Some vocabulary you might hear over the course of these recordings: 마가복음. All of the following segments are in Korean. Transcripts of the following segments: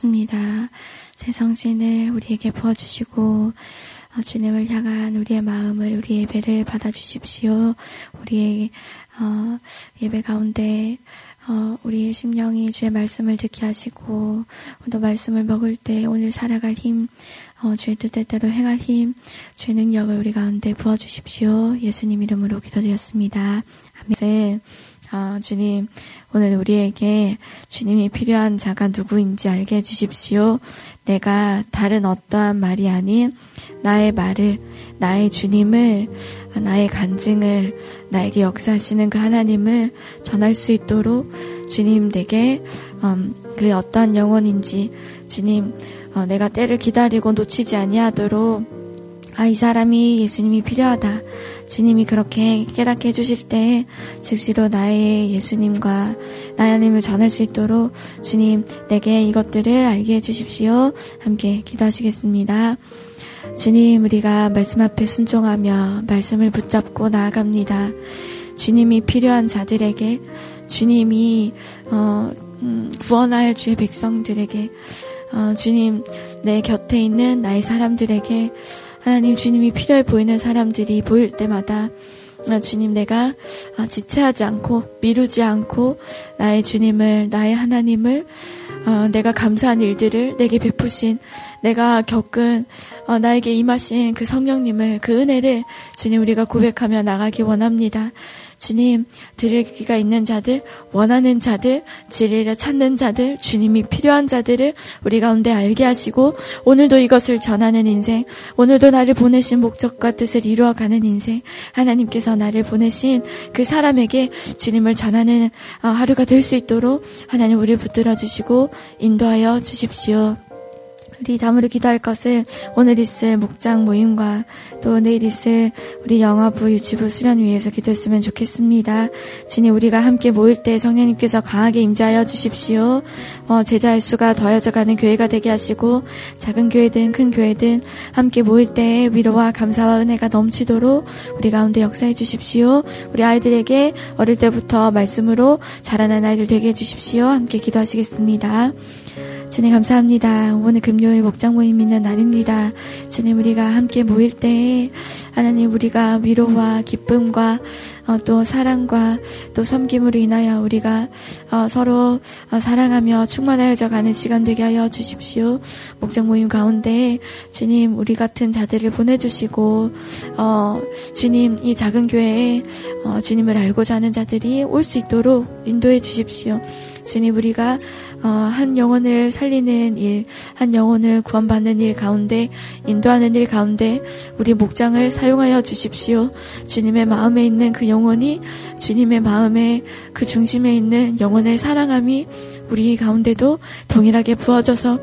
기도드렸습니다. 새 성신을 우리에게 부어주시고 주님을 향한 우리의 마음을, 우리의 예배를 받아주십시오. 우리의 예배 가운데 우리의 심령이 주의 말씀을 듣게 하시고 또 말씀을 먹을 때 오늘 살아갈 힘, 주의 뜻대로 행할 힘, 주의 능력을 우리 가운데 부어주십시오. 예수님 이름으로 기도드렸습니다. 아멘. 주님, 오늘 우리에게 주님이 필요한 자가 누구인지 알게 해주십시오. 내가 다른 어떠한 말이 아닌 나의 말을, 나의 주님을, 나의 간증을, 나에게 역사하시는 그 하나님을 전할 수 있도록 주님 내게 그 어떠한 영혼인지 주님 내가 때를 기다리고 놓치지 아니하도록, 아, 이 사람이 예수님이 필요하다, 주님이 그렇게 깨닫게 해주실 때 즉시로 나의 예수님과 나의 하나님을 전할 수 있도록 주님 내게 이것들을 알게 해주십시오. 함께 기도하시겠습니다. 주님, 우리가 말씀 앞에 순종하며 말씀을 붙잡고 나아갑니다. 주님이 필요한 자들에게, 주님이 구원할 주의 백성들에게, 주님 내 곁에 있는 나의 사람들에게, 하나님 주님이 필요해 보이는 사람들이 보일 때마다 주님 내가 지체하지 않고 미루지 않고 나의 주님을, 나의 하나님을, 내가 감사한 일들을 내게 베푸신, 내가 겪은, 나에게 임하신 그 성령님을, 그 은혜를 주님 우리가 고백하며 나가기 원합니다. 주님, 들을 귀가 있는 자들, 원하는 자들, 진리를 찾는 자들, 주님이 필요한 자들을 우리 가운데 알게 하시고 오늘도 이것을 전하는 인생, 오늘도 나를 보내신 목적과 뜻을 이루어가는 인생, 하나님께서 나를 보내신 그 사람에게 주님을 전하는 하루가 될 수 있도록 하나님 우리를 붙들어 주시고 인도하여 주십시오. 우리 다음으로 기도할 것은 오늘 있을 목장 모임과 또 내일 있을 우리 영화부 유치부 수련 위에서 기도했으면 좋겠습니다. 주님, 우리가 함께 모일 때 성령님께서 강하게 임재하여 주십시오. 제자의 수가 더해져가는 교회가 되게 하시고 작은 교회든 큰 교회든 함께 모일 때 위로와 감사와 은혜가 넘치도록 우리 가운데 역사해 주십시오. 우리 아이들에게 어릴 때부터 말씀으로 자라난 아이들 되게 해주십시오. 함께 기도하시겠습니다. 주님 감사합니다. 오늘 금요일 목장 모임 있는 날입니다. 주님, 우리가 함께 모일 때 하나님 우리가 위로와 기쁨과 또 사랑과 또 섬김으로 인하여 우리가 서로 사랑하며 충만하여져 가는 시간 되게 하여 주십시오. 목장 모임 가운데 주님 우리 같은 자들을 보내주시고 주님 이 작은 교회에 주님을 알고자 하는 자들이 올 수 있도록 인도해 주십시오. 주님, 우리가 한 영혼을 살리는 일, 한 영혼을 구원받는 일 가운데, 인도하는 일 가운데 우리 목장을 사용하여 주십시오. 주님의 마음에 있는 그 영혼이, 주님의 마음에 그 중심에 있는 영혼의 사랑함이 우리 가운데도 동일하게 부어져서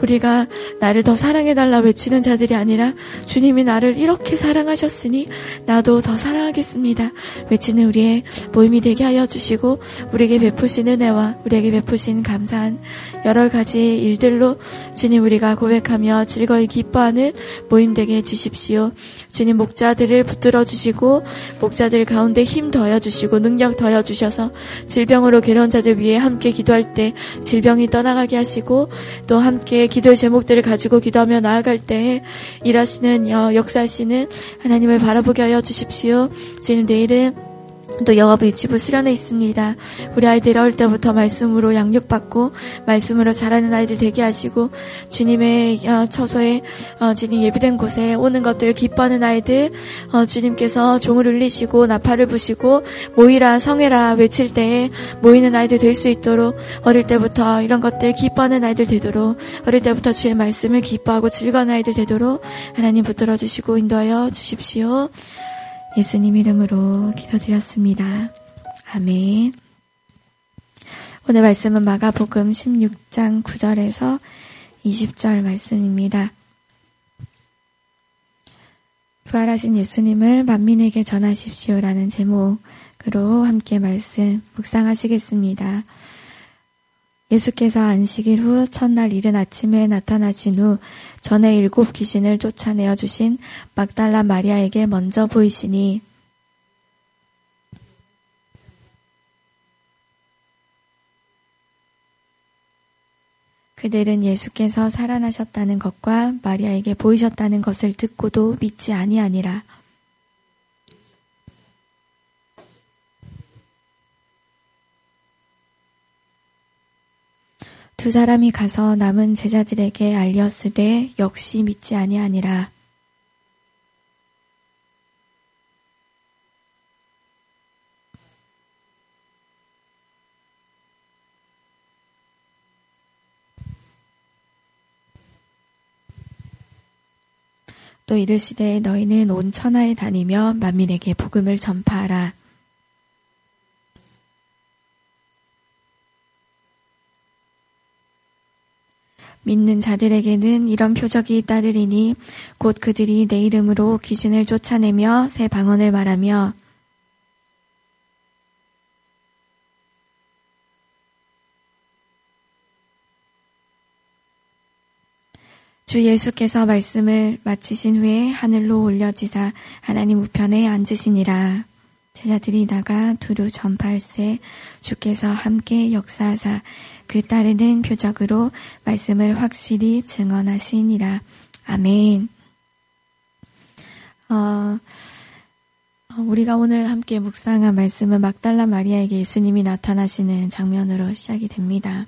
우리가 나를 더 사랑해달라 외치는 자들이 아니라 주님이 나를 이렇게 사랑하셨으니 나도 더 사랑하겠습니다 외치는 우리의 모임이 되게 하여 주시고 우리에게 베푸신 은혜와 우리에게 베푸신 감사한 여러 가지 일들로 주님 우리가 고백하며 즐거이 기뻐하는 모임 되게 해주십시오. 주님, 목자들을 붙들어 주시고 목자들 가운데 힘 더여 주시고 능력 더여 주셔서 질병으로 괴로운 자들 위해 함께 기도할 때 질병이 떠나가게 하시고 또 함께 기도의 제목들을 가지고 기도하며 나아갈 때 일하시는, 역사하시는 하나님을 바라보게 하여 주십시오. 주님, 내일은 또 영화부 유치부 수련회 있습니다. 우리 아이들이 어릴 때부터 말씀으로 양육받고 말씀으로 자라는 아이들 되게 하시고 주님의 처소에, 주님 예비된 곳에 오는 것들을 기뻐하는 아이들, 주님께서 종을 울리시고 나팔을 부시고 모이라 성회라 외칠 때에 모이는 아이들 될 수 있도록 어릴 때부터 이런 것들 기뻐하는 아이들 되도록, 어릴 때부터 주의 말씀을 기뻐하고 즐거운 아이들 되도록 하나님 붙들어 주시고 인도하여 주십시오. 예수님 이름으로 기도드렸습니다. 아멘. 오늘 말씀은 마가복음 16장 9절에서 20절 말씀입니다. 부활하신 예수님을 만민에게 전하십시오라는 제목으로 함께 말씀 묵상하시겠습니다. 예수께서 안식일 후 첫날 이른 아침에 나타나신 후 전에 7 귀신을 쫓아내어 주신 막달라 마리아에게 먼저 보이시니 그들은 예수께서 살아나셨다는 것과 마리아에게 보이셨다는 것을 듣고도 믿지 아니하니라. 두 사람이 가서 남은 제자들에게 알렸으되 역시 믿지 아니하니라. 또 이르시되 너희는 온 천하에 다니며 만민에게 복음을 전파하라. 믿는 자들에게는 이런 표적이 따르리니 곧 그들이 내 이름으로 귀신을 쫓아내며 새 방언을 말하며 주 예수께서 말씀을 마치신 후에 하늘로 올려지사 하나님 우편에 앉으시니라. 제자들이 나가 두루 전파할세 주께서 함께 역사하사 그 따르는 표적으로 말씀을 확실히 증언하시니라. 아멘. 우리가 오늘 함께 묵상한 말씀은 막달라 마리아에게 예수님이 나타나시는 장면으로 시작이 됩니다.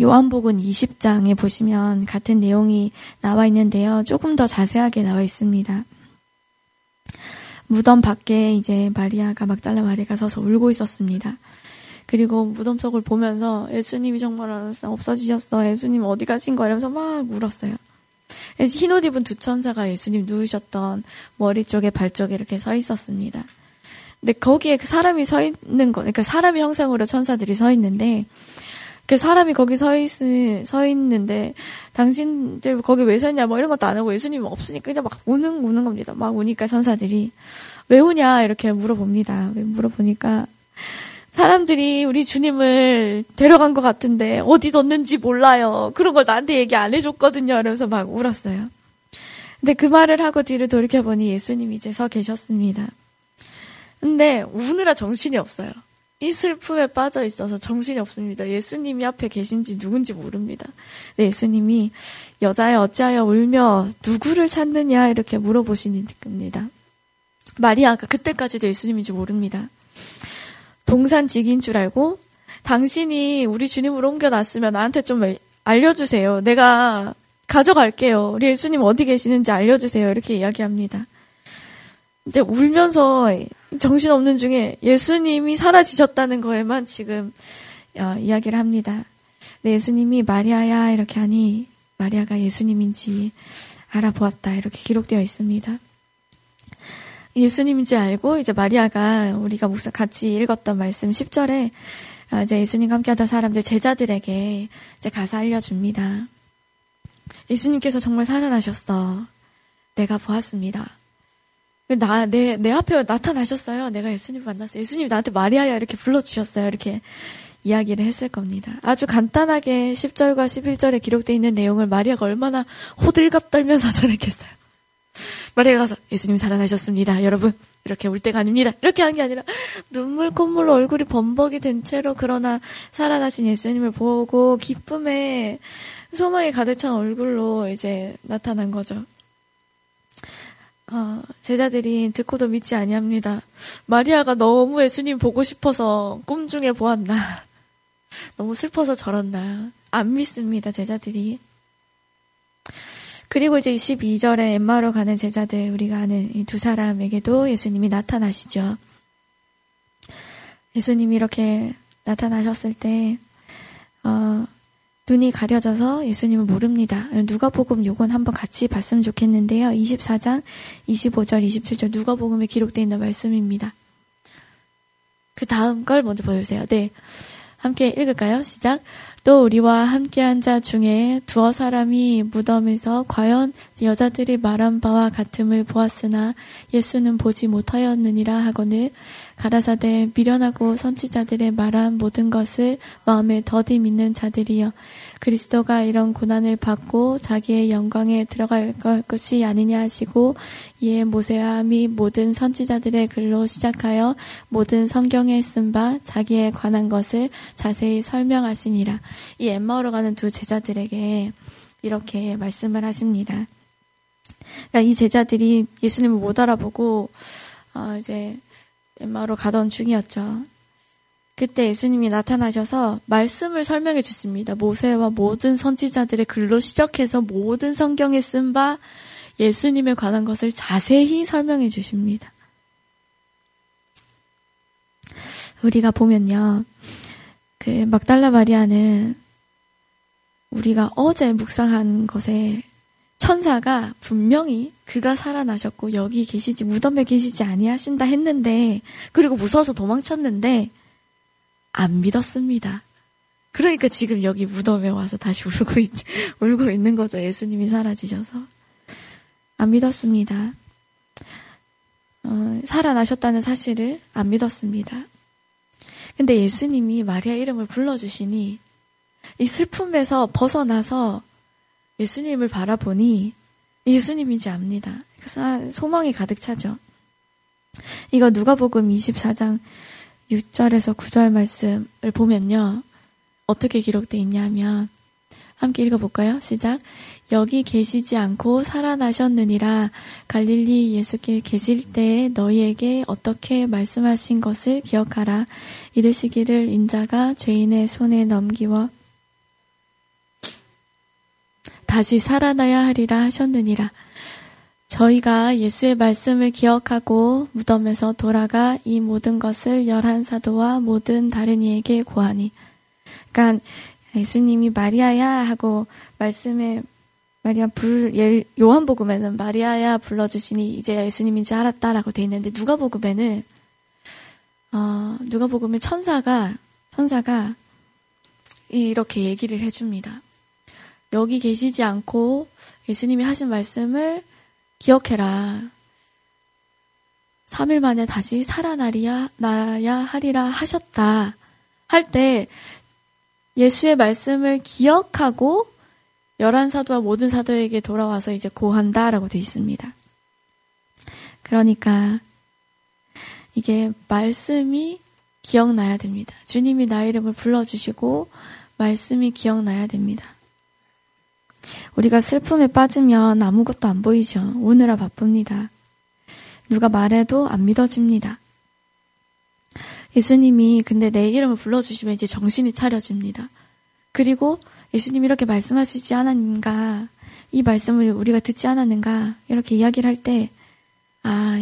요한복음 20장에 보시면 같은 내용이 나와 있는데요. 조금 더 자세하게 나와 있습니다. 무덤 밖에 이제 막달라 마리아가 서서 울고 있었습니다. 그리고 무덤 속을 보면서 예수님이 정말 없어지셨어. 예수님 어디 가신 거야? 이러면서 막 울었어요. 흰옷 입은 두 천사가 예수님 누우셨던 머리 쪽에 발 쪽에 이렇게 서 있었습니다. 근데 거기에 그 사람이 서 있는 거, 그러니까 사람의 형상으로 천사들이 서 있는데 그 사람이 거기 서 있는데 당신들 거기 왜 서 있냐 뭐 이런 것도 안 하고 예수님 없으니까 그냥 막 우는 겁니다. 막 우니까 천사들이 왜 우냐 이렇게 물어봅니다. 물어보니까 사람들이 우리 주님을 데려간 것 같은데 어디 뒀는지 몰라요. 그런 걸 나한테 얘기 안 해줬거든요. 이러면서 막 울었어요. 근데 그 말을 하고 뒤를 돌이켜보니 예수님이 이제 서 계셨습니다. 근데 우느라 정신이 없어요. 이 슬픔에 빠져 있어서 정신이 없습니다. 예수님이 앞에 계신지 누군지 모릅니다. 근데 예수님이 여자여 어찌하여 울며 누구를 찾느냐 이렇게 물어보시는 겁니다. 마리아가 그때까지도 예수님인지 모릅니다. 동산직인 줄 알고 당신이 우리 주님으로 옮겨놨으면 나한테 좀 알려주세요. 내가 가져갈게요. 우리 예수님 어디 계시는지 알려주세요. 이렇게 이야기합니다. 이제 울면서 정신없는 중에 예수님이 사라지셨다는 거에만 지금 이야기를 합니다. 근데 예수님이 마리아야 이렇게 하니 마리아가 예수님인지 알아보았다 이렇게 기록되어 있습니다. 예수님인지 알고 이제 마리아가 우리가 같이 읽었던 말씀 10절에 이제 예수님과 함께하던 사람들 제자들에게 이제 가서 알려줍니다. 예수님께서 정말 살아나셨어. 내가 보았습니다. 내 앞에 나타나셨어요. 내가 예수님을 만났어요. 예수님이 나한테 마리아야 이렇게 불러주셨어요. 이렇게 이야기를 했을 겁니다. 아주 간단하게 10절과 11절에 기록되어 있는 내용을 마리아가 얼마나 호들갑 떨면서 전했겠어요. 마리아가 가서 예수님 살아나셨습니다. 여러분 이렇게 울 때가 아닙니다. 이렇게 하는 게 아니라 눈물 콧물로 얼굴이 범벅이 된 채로 그러나 살아나신 예수님을 보고 기쁨에 소망이 가득 찬 얼굴로 이제 나타난 거죠. 제자들이 듣고도 믿지 아니합니다. 마리아가 너무 예수님 보고 싶어서 꿈 중에 보았나? 너무 슬퍼서 저랬나? 안 믿습니다, 제자들이. 그리고 이제 12절에 엠마오로 가는 제자들, 우리가 아는 이 두 사람에게도 예수님이 나타나시죠. 예수님이 이렇게 나타나셨을 때, 눈이 가려져서 예수님을 모릅니다. 누가복음 요건 한번 같이 봤으면 좋겠는데요. 24장 25절 27절 누가복음에 기록되어 있는 말씀입니다. 그 다음 걸 먼저 보여주세요. 네, 함께 읽을까요? 시작. 또 우리와 함께한 자 중에 두어 사람이 무덤에서 과연 여자들이 말한 바와 같음을 보았으나 예수는 보지 못하였느니라 하거늘 가라사대 미련하고 선지자들의 말한 모든 것을 마음에 더디 믿는 자들이여 그리스도가 이런 고난을 받고 자기의 영광에 들어갈 것이 아니냐 하시고 이에 모세와 및 모든 선지자들의 글로 시작하여 모든 성경에 쓴 바 자기에 관한 것을 자세히 설명하시니라. 이 엠마오로 가는 두 제자들에게 이렇게 말씀을 하십니다. 그러니까 이 제자들이 예수님을 못 알아보고 이제 엠마오로 가던 중이었죠. 그때 예수님이 나타나셔서 말씀을 설명해 주십니다. 모세와 모든 선지자들의 글로 시작해서 모든 성경에 쓴 바 예수님에 관한 것을 자세히 설명해 주십니다. 우리가 보면요, 그 막달라 마리아는 우리가 어제 묵상한 것에 천사가 분명히 그가 살아나셨고 여기 계시지 무덤에 계시지 아니하신다 했는데 그리고 무서워서 도망쳤는데 안 믿었습니다. 그러니까 지금 여기 무덤에 와서 다시 울고 있는 거죠. 예수님이 사라지셔서 안 믿었습니다. 살아나셨다는 사실을 안 믿었습니다. 근데 예수님이 마리아 이름을 불러주시니 이 슬픔에서 벗어나서 예수님을 바라보니 예수님인지 압니다. 그래서 소망이 가득 차죠. 이거 누가복음 24장 6절에서 9절 말씀을 보면요. 어떻게 기록되어 있냐면 함께 읽어볼까요? 시작. 여기 계시지 않고 살아나셨느니라 갈릴리 예수께 계실 때에 너희에게 어떻게 말씀하신 것을 기억하라. 이르시기를 인자가 죄인의 손에 넘기워 다시 살아나야 하리라 하셨느니라. 저희가 예수의 말씀을 기억하고 무덤에서 돌아가 이 모든 것을 11사도와 모든 다른 이에게 고하니. 그러니까 예수님이 마리아야 하고 말씀에 요한복음에는 마리아야 불러주시니 이제 예수님인 줄 알았다라고 돼 있는데 누가복음에는 누가복음의 천사가 이렇게 얘기를 해줍니다. 여기 계시지 않고 예수님이 하신 말씀을 기억해라. 3일 만에 다시 살아나야 하리라 하셨다. 할 때 예수의 말씀을 기억하고 11사도와 모든 사도에게 돌아와서 이제 고한다라고 되어 있습니다. 그러니까 이게 말씀이 기억나야 됩니다. 주님이 나 이름을 불러주시고 말씀이 기억나야 됩니다. 우리가 슬픔에 빠지면 아무것도 안 보이죠. 오느라 바쁩니다. 누가 말해도 안 믿어집니다. 예수님이 근데 내 이름을 불러주시면 이제 정신이 차려집니다. 그리고 예수님이 이렇게 말씀하시지 않았는가, 이 말씀을 우리가 듣지 않았는가 이렇게 이야기를 할 때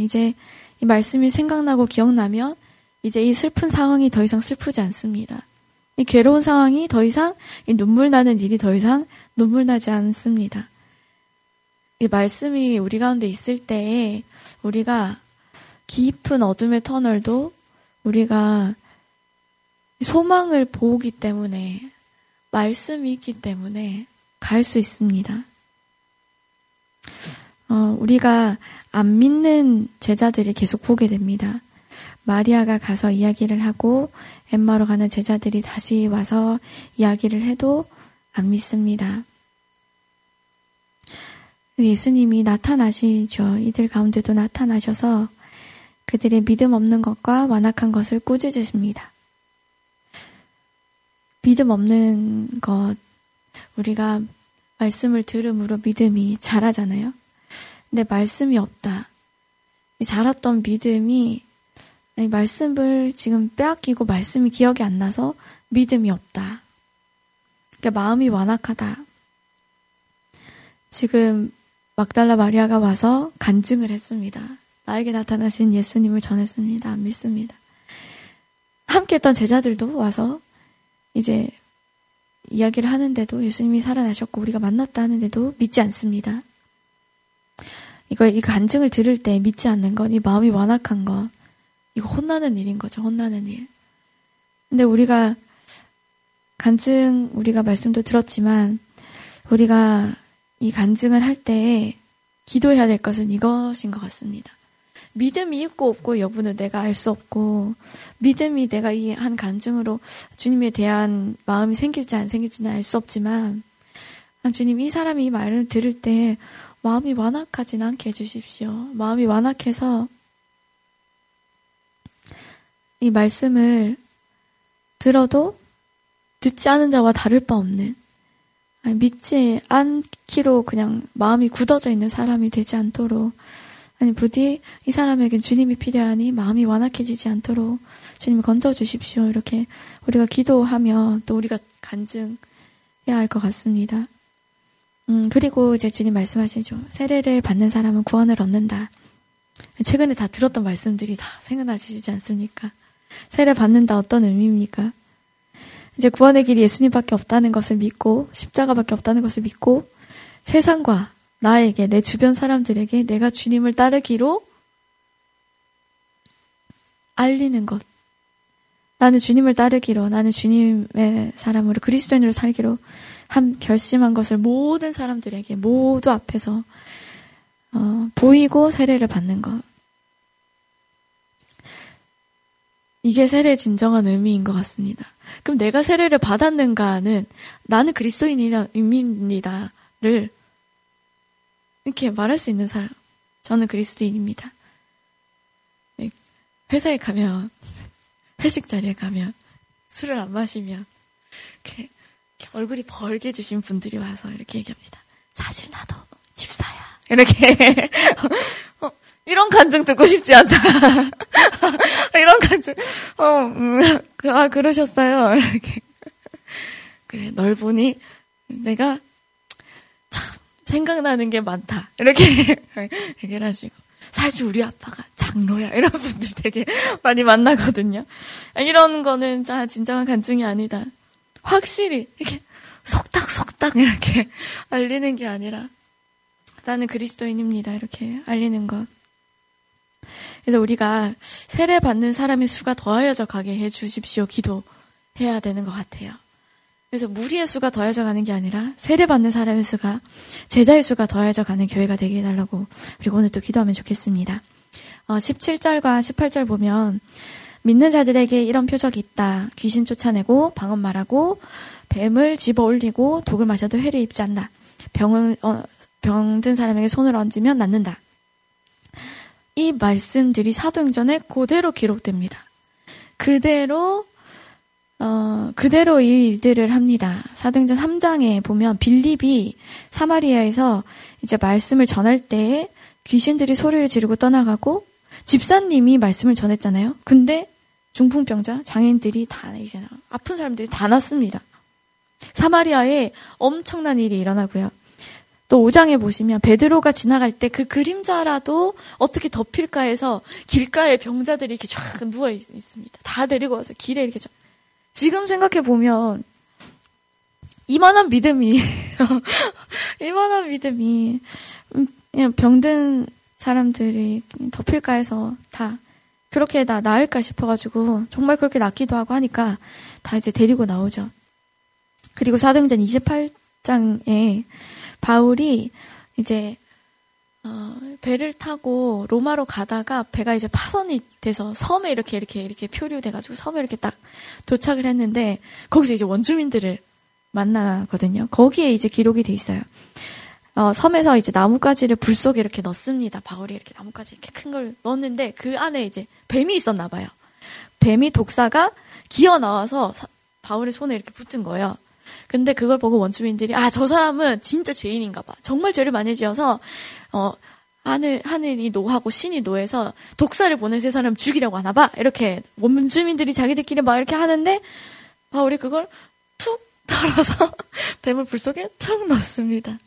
이제 이 말씀이 생각나고 기억나면 이제 이 슬픈 상황이 더 이상 슬프지 않습니다. 이 괴로운 상황이 더 이상, 이 눈물 나는 일이 더 이상 눈물 나지 않습니다. 이 말씀이 우리 가운데 있을 때에 우리가 깊은 어둠의 터널도 우리가 소망을 보기 때문에, 말씀이 있기 때문에 갈 수 있습니다. 우리가 안 믿는 제자들이 계속 보게 됩니다. 마리아가 가서 이야기를 하고 엠마로 가는 제자들이 다시 와서 이야기를 해도 안 믿습니다. 예수님이 나타나시죠. 이들 가운데도 나타나셔서 그들의 믿음 없는 것과 완악한 것을 꾸짖으십니다. 믿음 없는 것, 우리가 말씀을 들음으로 믿음이 자라잖아요. 근데 말씀이 없다. 자랐던 믿음이, 말씀을 지금 빼앗기고 말씀이 기억이 안 나서 믿음이 없다. 그러니까 마음이 완악하다. 지금 막달라 마리아가 와서 간증을 했습니다. 나에게 나타나신 예수님을 전했습니다. 안 믿습니다. 함께했던 제자들도 와서 이제 이야기를 하는데도 예수님이 살아나셨고 우리가 만났다 하는데도 믿지 않습니다. 이 간증을 들을 때 믿지 않는 건, 이 마음이 완악한 건, 이거 혼나는 일인 거죠. 혼나는 일. 근데 우리가 우리가 말씀도 들었지만 우리가 이 간증을 할 때에 기도해야 될 것은 이것인 것 같습니다. 믿음이 있고 없고 여부는 내가 알 수 없고, 믿음이 내가 이 한 간증으로 주님에 대한 마음이 생길지 안 생길지는 알 수 없지만, 주님, 이 사람이 이 말을 들을 때 마음이 완악하진 않게 해주십시오. 마음이 완악해서 이 말씀을 들어도 듣지 않은 자와 다를 바 없는, 믿지 않기로 그냥 마음이 굳어져 있는 사람이 되지 않도록, 부디 이 사람에겐 주님이 필요하니 마음이 완악해지지 않도록 주님 건져주십시오. 이렇게 우리가 기도하면 또 우리가 간증해야 할 것 같습니다. 그리고 이제 주님 말씀하시죠. 세례를 받는 사람은 구원을 얻는다. 최근에 다 들었던 말씀들이 다 생각나시지 않습니까? 세례 받는다 어떤 의미입니까? 이제 구원의 길이 예수님밖에 없다는 것을 믿고, 십자가밖에 없다는 것을 믿고, 세상과 나에게, 내 주변 사람들에게 내가 주님을 따르기로 알리는 것. 나는 주님을 따르기로, 나는 주님의 사람으로, 그리스도인으로 살기로 한 결심한 것을 모든 사람들에게 모두 앞에서 보이고 세례를 받는 것. 이게 세례의 진정한 의미인 것 같습니다. 그럼 내가 세례를 받았는가는 나는 그리스도인입니다를 이렇게 말할 수 있는 사람. 저는 그리스도인입니다. 회사에 가면, 회식 자리에 가면, 술을 안 마시면 이렇게 얼굴이 벌게 지신 분들이 와서 이렇게 얘기합니다. 사실 나도 집사야. 이렇게 이런 간증 듣고 싶지 않다. 이런 간증 그러셨어요. 이렇게 그래, 널 보니 내가 참 생각나는 게 많다. 이렇게 얘기를 하시고, 사실 우리 아빠가 장로야. 이런 분들 되게 많이 만나거든요. 이런 거는 진정한 간증이 아니다. 확실히 이렇게 속닥속닥 이렇게 알리는 게 아니라 나는 그리스도인입니다. 이렇게 알리는 것. 그래서 우리가 세례 받는 사람의 수가 더하여져 가게 해 주십시오. 기도해야 되는 것 같아요. 그래서 무리의 수가 더해져 가는 게 아니라 세례 받는 사람의 수가, 제자의 수가 더해져 가는 교회가 되게 해달라고, 그리고 오늘 또 기도하면 좋겠습니다. 17절과 18절 보면, 믿는 자들에게 이런 표적이 있다. 귀신 쫓아내고 방언 말하고 뱀을 집어 올리고 독을 마셔도 해를 입지 않는다. 병든 사람에게 손을 얹으면 낫는다. 이 말씀들이 사도행전에 그대로 기록됩니다. 그대로 이 일들을 합니다. 사도행전 3장에 보면 빌립이 사마리아에서 이제 말씀을 전할 때 귀신들이 소리를 지르고 떠나가고, 집사님이 말씀을 전했잖아요. 근데 중풍병자, 장애인들이 다, 이제 아픈 사람들이 다 났습니다. 사마리아에 엄청난 일이 일어나고요. 또 5장에 보시면 베드로가 지나갈 때 그 그림자라도 어떻게 덮일까 해서 길가에 병자들이 이렇게 쫙 누워 있습니다. 다 데리고 와서 길에 이렇게 쫙. 지금 생각해보면 이만한 믿음이 이만한 믿음이 그냥 병든 사람들이 덮일까 해서 다 그렇게 다 나을까 싶어가지고 정말 그렇게 낫기도 하고 하니까 다 이제 데리고 나오죠. 그리고 사도행전 28장에 바울이 이제 배를 타고 로마로 가다가 배가 이제 파손이 돼서 섬에 이렇게 표류돼가지고 섬에 이렇게 딱 도착을 했는데, 거기서 이제 원주민들을 만나거든요. 거기에 이제 기록이 돼 있어요. 섬에서 이제 나뭇가지를 불 속에 이렇게 넣습니다. 바울이 이렇게 나뭇가지 이렇게 큰 걸 넣었는데 그 안에 이제 뱀이 있었나 봐요. 뱀이, 독사가 기어 나와서 바울의 손에 이렇게 붙은 거예요. 근데 그걸 보고 원주민들이, 아, 저 사람은 진짜 죄인인가 봐. 정말 죄를 많이 지어서 하늘이 노하고 신이 노해서 독사를 보내서 이 사람 죽이려고 하나 봐. 이렇게 원주민들이 자기들끼리 막 이렇게 하는데 바울이 그걸 툭 털어서 뱀을 불속에 툭 넣습니다.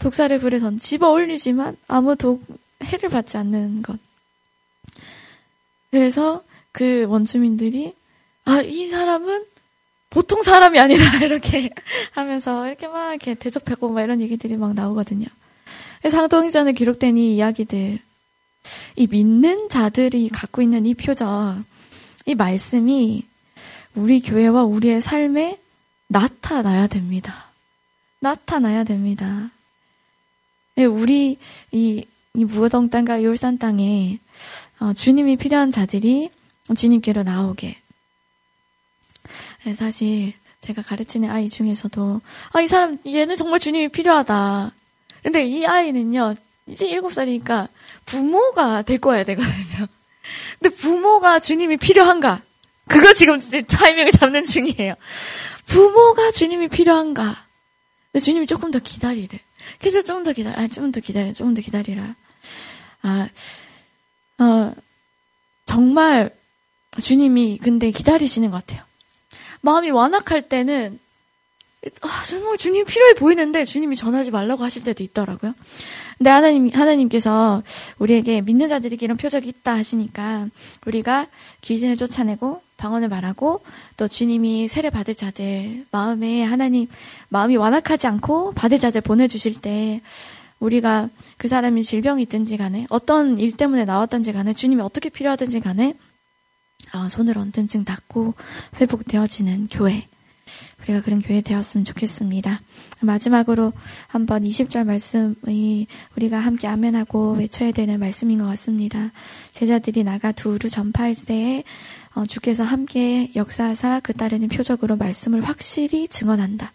독사를 불에 집어 올리지만 아무 해를 받지 않는 것. 그래서 그 원주민들이, 아, 이 사람은 보통 사람이 아니다. 이렇게 하면서 이렇게 막 이렇게 대접하고 막 이런 얘기들이 막 나오거든요. 사도행전에 기록된 이 이야기들, 이 믿는 자들이 갖고 있는 이 표적, 이 말씀이 우리 교회와 우리의 삶에 나타나야 됩니다. 우리 이 무거동 땅과 요울산 땅에 주님이 필요한 자들이 주님께로 나오게. 사실 제가 가르치는 아이 중에서도 이 사람 얘는 정말 주님이 필요하다. 근데 이 아이는요 이제 7살이니까 부모가 데리고 와야 되거든요. 근데 부모가 주님이 필요한가? 그거 지금 타이밍을 잡는 중이에요. 부모가 주님이 필요한가? 근데 주님이 조금 더 기다리래. 그래서 조금 더 기다려. 조금 더 기다리라. 정말 주님이 근데 기다리시는 것 같아요. 마음이 완악할 때는 정말 주님이 필요해 보이는데 주님이 전하지 말라고 하실 때도 있더라고요. 근데 하나님께서 우리에게 믿는 자들에게 이런 표적이 있다 하시니까 우리가 귀신을 쫓아내고 방언을 말하고 또 주님이 세례 받을 자들 마음에 하나님 마음이 완악하지 않고 받을 자들 보내주실 때 우리가 그 사람이 질병이 있든지 간에 어떤 일 때문에 나왔든지 간에 주님이 어떻게 필요하든지 간에 손을 얹은 증 닿고 회복되어지는 교회 우리가 그런 교회 되었으면 좋겠습니다. 마지막으로 한번 20절 말씀이 우리가 함께 아멘하고 외쳐야 되는 말씀인 것 같습니다. 제자들이 나가 두루 전파할 때에 주께서 함께 역사하사 그 따르는 표적으로 말씀을 확실히 증언한다.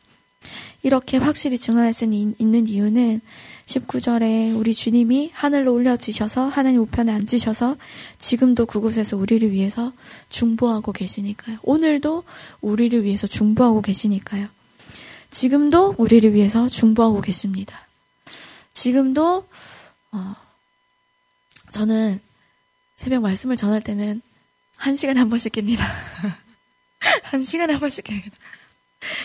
이렇게 확실히 증언할 수 있는 이유는 19절에 우리 주님이 하늘로 올려지셔서 하나님 우편에 앉으셔서 지금도 그곳에서 우리를 위해서 중보하고 계시니까요. 오늘도 우리를 위해서 중보하고 계시니까요. 지금도 우리를 위해서 중보하고 계십니다. 지금도 저는 새벽 말씀을 전할 때는 1시간에 한 번씩 깹니다. 1시간에 한 번씩 깹니다.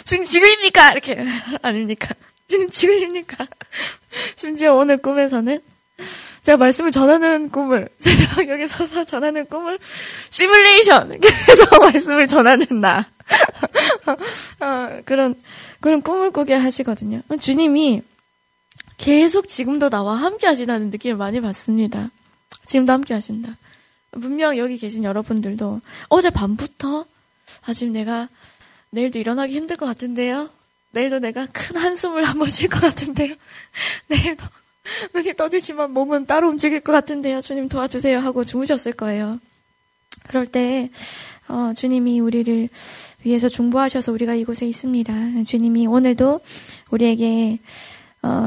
지금입니까? 이렇게. 아닙니까? 지금입니까? 심지어 오늘 꿈에서는 제가 말씀을 전하는 꿈을, 새벽 여기 서서 전하는 꿈을, 시뮬레이션! 해서 말씀을 전하는 나. 그런 꿈을 꾸게 하시거든요. 주님이 계속 지금도 나와 함께 하시다는 느낌을 많이 받습니다. 지금도 함께 하신다. 분명 여기 계신 여러분들도 어제 밤부터 지금 내가 내일도 일어나기 힘들 것 같은데요. 내일도 내가 큰 한숨을 한번 쉴 것 같은데요. 내일도 눈이 떠지지만 몸은 따로 움직일 것 같은데요. 주님 도와주세요 하고 주무셨을 거예요. 그럴 때 주님이 우리를 위해서 중보하셔서 우리가 이곳에 있습니다. 주님이 오늘도 우리에게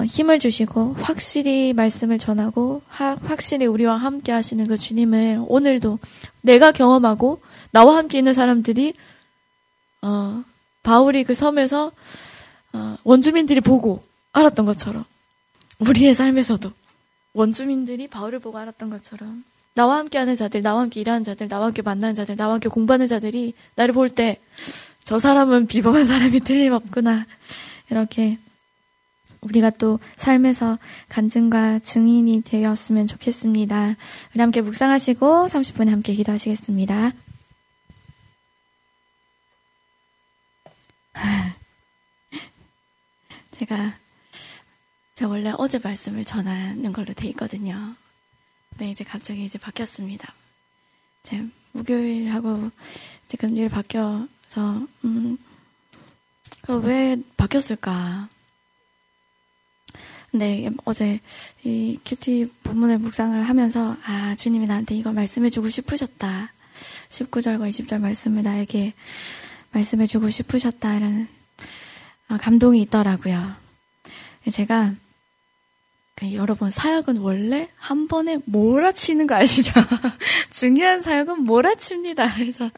힘을 주시고 확실히 말씀을 전하고 확실히 우리와 함께 하시는 그 주님을 오늘도 내가 경험하고 나와 함께 있는 사람들이 바울이 그 섬에서 원주민들이 보고 알았던 것처럼 우리의 삶에서도 원주민들이 바울을 보고 알았던 것처럼 나와 함께 하는 자들, 나와 함께 일하는 자들, 나와 함께 만나는 자들, 나와 함께 공부하는 자들이 나를 볼 때 저 사람은 비범한 사람이 틀림없구나 이렇게 우리가 또 삶에서 간증과 증인이 되었으면 좋겠습니다. 우리 함께 묵상하시고 30분 함께 기도하시겠습니다. 제가 원래 어제 말씀을 전하는 걸로 돼 있거든요. 근데 이제 갑자기 바뀌었습니다. 제 목요일하고 이제 금요일 바뀌어서 왜 바뀌었을까? 근데 어제 이 큐티 본문의 묵상을 하면서 주님이 나한테 이걸 말씀해주고 싶으셨다. 19절과 20절 말씀을 나에게 말씀해주고 싶으셨다라는 감동이 있더라고요. 제가 여러분 사역은 원래 한 번에 몰아치는 거 아시죠? 중요한 사역은 몰아칩니다. 그래서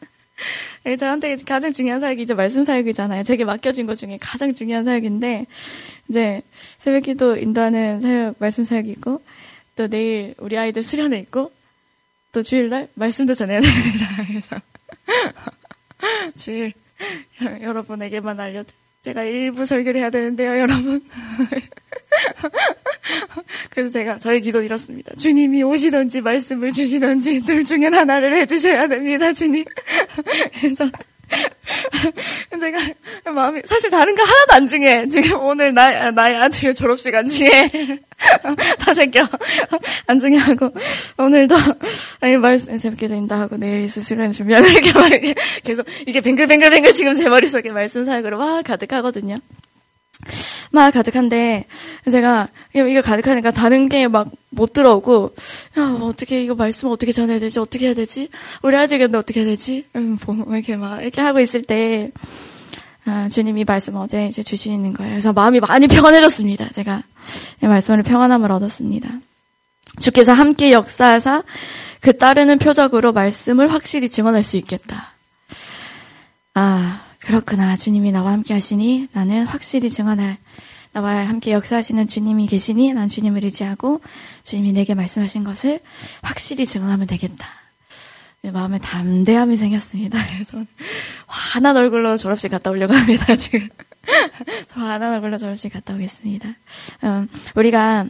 저한테 가장 중요한 사역이 이제 말씀 사역이잖아요. 제게 맡겨진 것 중에 가장 중요한 사역인데 이제 새벽기도 인도하는 사역, 말씀 사역이 있고 또 내일 우리 아이들 수련회 있고 또 주일날 말씀도 전해야 됩니다. 그래서 주일 여러분에게만 제가 일부 설교를 해야 되는데요, 여러분. 그래서 제가 저의 기도는 이렇습니다. 주님이 오시든지 말씀을 주시든지 둘 중에 하나를 해주셔야 됩니다, 주님. 그래서 제가 마음이 사실 다른 거 하나도 안 중요해. 지금 오늘 나의 아들 졸업식 안 중요해. 다 제껴 안 중요하고 오늘도 말씀 재밌게 된다 하고 내일 수술을 준비하는 게 계속 이게 뱅글뱅글뱅글 지금 제 머릿속에 말씀 사역으로 와 가득하거든요. 막 가득한데 제가 이거 가득하니까 다른 게 막 못 들어오고, 야, 뭐 어떻게 이거 말씀 어떻게 전해야 되지? 어떻게 해야 되지? 우리 아들에게는 어떻게 해야 되지? 뭐 이렇게 막 이렇게 하고 있을 때 아, 주님이 말씀 어제 이제 주시는 거예요. 그래서 마음이 많이 평안해졌습니다. 제가 이 말씀으로 평안함을 얻었습니다. 주께서 함께 역사하사 그 따르는 표적으로 말씀을 확실히 증언할 수 있겠다. 아, 그렇구나. 주님이 나와 함께 하시니 나는 확실히 증언할, 나와 함께 역사하시는 주님이 계시니 난 주님을 의지하고 주님이 내게 말씀하신 것을 확실히 증언하면 되겠다. 마음에 담대함이 생겼습니다. 그래서 환한 얼굴로 졸업식 갔다 오려고 합니다. 지금 환한 얼굴로 졸업식 갔다 오겠습니다. 우리가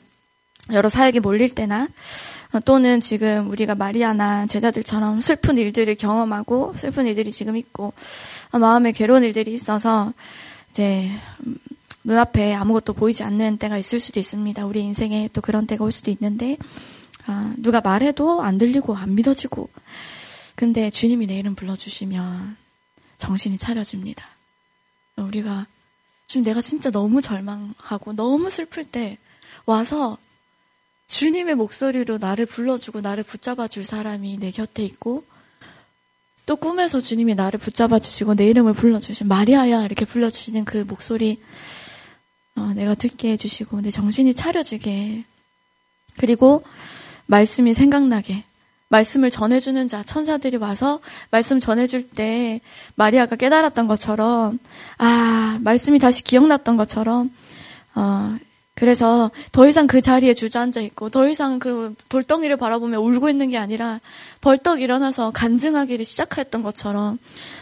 여러 사역에 몰릴 때나 또는 지금 우리가 마리아나 제자들처럼 슬픈 일들을 경험하고 슬픈 일들이 지금 있고 마음에 괴로운 일들이 있어서 이제 눈앞에 아무것도 보이지 않는 때가 있을 수도 있습니다. 우리 인생에 또 그런 때가 올 수도 있는데 누가 말해도 안 들리고 안 믿어지고, 근데 주님이 내 이름 불러주시면 정신이 차려집니다. 우리가 지금 내가 진짜 너무 절망하고 너무 슬플 때 와서 주님의 목소리로 나를 불러주고 나를 붙잡아줄 사람이 내 곁에 있고, 또 꿈에서 주님이 나를 붙잡아주시고 내 이름을 불러주시고 마리아야 이렇게 불러주시는 그 목소리 내가 듣게 해주시고 내 정신이 차려지게, 그리고 말씀이 생각나게, 말씀을 전해주는 자 천사들이 와서 말씀 전해줄 때 마리아가 깨달았던 것처럼, 아, 말씀이 다시 기억났던 것처럼 그래서 더 이상 그 자리에 주저앉아 있고 더 이상 그 돌덩이를 바라보며 울고 있는 게 아니라 벌떡 일어나서 간증하기를 시작했던 것처럼,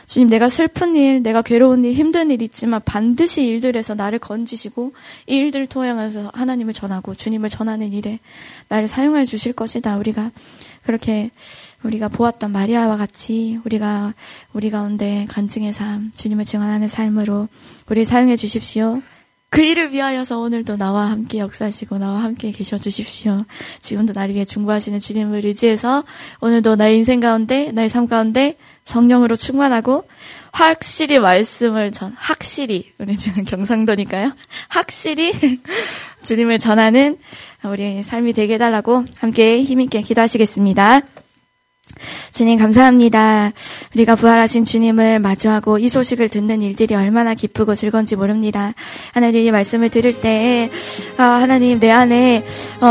주님, 내가 슬픈 일, 내가 괴로운 일, 힘든 일 있지만 반드시 일들에서 나를 건지시고 이 일들을 통하면서 하나님을 전하고 주님을 전하는 일에 나를 사용해 주실 것이다. 우리가 그렇게 우리가 보았던 마리아와 같이 우리가 우리 가운데 간증의 삶, 주님을 증언하는 삶으로 우리를 사용해 주십시오. 그 일을 위하여서 오늘도 나와 함께 역사하시고 나와 함께 계셔 주십시오. 지금도 나를 위해 중보하시는 주님을 의지해서 오늘도 나의 인생 가운데, 나의 삶 가운데 성령으로 충만하고 확실히 말씀을 확실히, 우리 지금 경상도니까요. 확실히 주님을 전하는 우리의 삶이 되게 해달라고 함께 힘있게 기도하시겠습니다. 주님 감사합니다. 우리가 부활하신 주님을 마주하고 이 소식을 듣는 일들이 얼마나 기쁘고 즐거운지 모릅니다. 하나님, 이 말씀을 들을 때에 하나님, 내 안에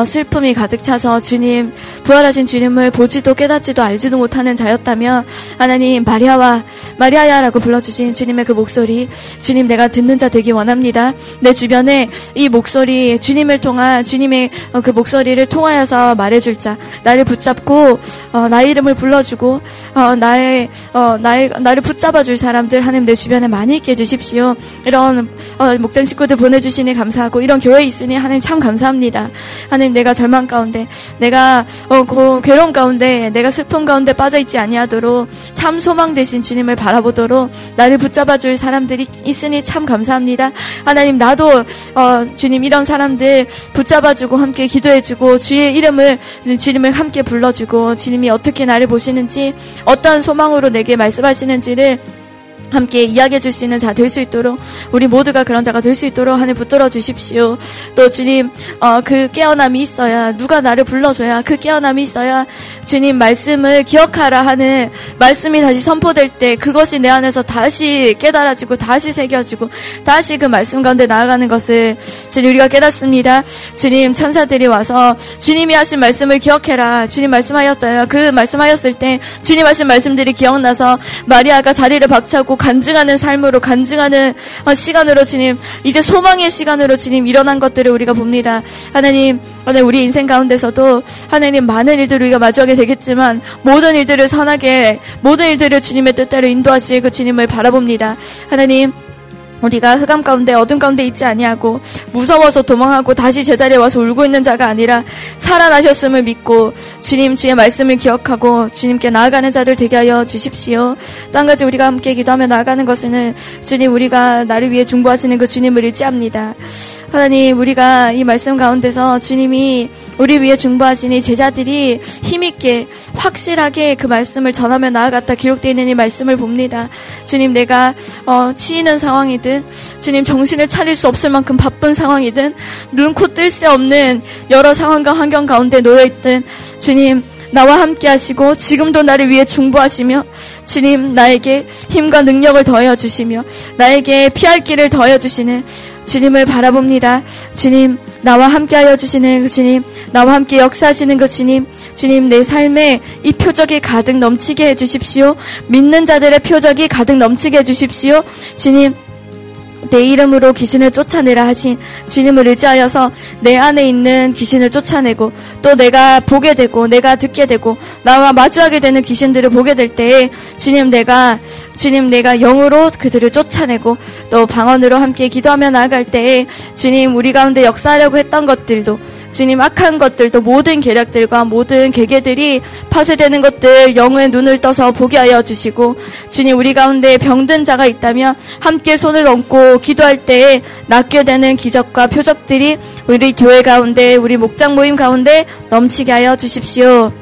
슬픔이 가득 차서 주님, 부활하신 주님을 보지도 깨닫지도 알지도 못하는 자였다면 하나님, 마리아야라고 불러주신 주님의 그 목소리, 주님, 내가 듣는 자 되기 원합니다. 내 주변에 이 목소리, 주님을 통한 주님의 그 목소리를 통하여서 말해줄 자, 나를 붙잡고 나의 이름을 불러주고 나를 붙잡아줄 사람들 하나님 내 주변에 많이 있게 해주십시오. 이런 목장 식구들 보내주시니 감사하고 이런 교회 있으니 하나님 참 감사합니다. 하나님, 내가 절망 가운데, 내가 괴로운 가운데, 내가 슬픔 가운데 빠져있지 아니하도록 참 소망 되신 주님을 바라보도록 나를 붙잡아줄 사람들이 있으니 참 감사합니다. 하나님, 나도 주님, 이런 사람들 붙잡아주고 함께 기도해주고 주의 이름을, 주님을 함께 불러주고 주님이 어떻게 나를 보시는지, 어떠한 소망으로 내게 말씀하시는지를 함께 이야기해 줄 수 있는 자 될 수 있도록, 우리 모두가 그런 자가 될 수 있도록 하늘 붙들어 주십시오. 또 주님, 그 깨어남이 있어야, 누가 나를 불러줘야, 그 깨어남이 있어야 주님 말씀을 기억하라 하는 말씀이 다시 선포될 때 그것이 내 안에서 다시 깨달아지고 다시 새겨지고 다시 그 말씀 가운데 나아가는 것을 주님, 우리가 깨닫습니다. 주님, 천사들이 와서 주님이 하신 말씀을 기억해라, 주님 말씀하였다, 그 말씀하였을 때 주님 하신 말씀들이 기억나서 마리아가 자리를 박차고 간증하는 삶으로, 간증하는 시간으로 주님, 이제 소망의 시간으로 주님 일어난 것들을 우리가 봅니다. 하나님, 오늘 우리 인생 가운데서도 하나님, 많은 일들을 우리가 마주하게 되겠지만 모든 일들을 선하게, 모든 일들을 주님의 뜻대로 인도하실 그 주님을 바라봅니다. 하나님, 우리가 흑암 가운데, 어둠 가운데 있지 아니하고 무서워서 도망하고 다시 제자리에 와서 울고 있는 자가 아니라 살아나셨음을 믿고 주님, 주의 말씀을 기억하고 주님께 나아가는 자들 되게 하여 주십시오. 또 한 가지 우리가 함께 기도하며 나아가는 것은, 주님, 우리가 나를 위해 중보하시는 그 주님을 의지합니다. 하나님, 우리가 이 말씀 가운데서 주님이 우리 위에 중보하시니 제자들이 힘있게 확실하게 그 말씀을 전하며 나아갔다 기록되어 있는 이 말씀을 봅니다. 주님, 내가 치이는 상황이든, 주님 정신을 차릴 수 없을 만큼 바쁜 상황이든, 눈코 뜰 새 없는 여러 상황과 환경 가운데 놓여있든, 주님 나와 함께 하시고 지금도 나를 위해 중보하시며, 주님 나에게 힘과 능력을 더하여 주시며 나에게 피할 길을 더하여 주시는 주님을 바라봅니다. 주님 나와 함께 하여 주시는 그 주님, 나와 함께 역사하시는 그 주님, 주님 내 삶에 이 표적이 가득 넘치게 해주십시오. 믿는 자들의 표적이 가득 넘치게 해주십시오. 주님 내 이름으로 귀신을 쫓아내라 하신 주님을 의지하여서 내 안에 있는 귀신을 쫓아내고, 또 내가 보게 되고 내가 듣게 되고 나와 마주하게 되는 귀신들을 보게 될 때에 주님 내가 영으로 그들을 쫓아내고, 또 방언으로 함께 기도하며 나아갈 때에 주님 우리 가운데 역사하려고 했던 것들도, 주님 악한 것들도, 모든 계략들과 모든 계계들이 파쇄되는 것들 영의 눈을 떠서 보게 하여 주시고, 주님 우리 가운데 병든 자가 있다면 함께 손을 얹고 기도할 때에 낫게 되는 기적과 표적들이 우리 교회 가운데, 우리 목장 모임 가운데 넘치게 하여 주십시오.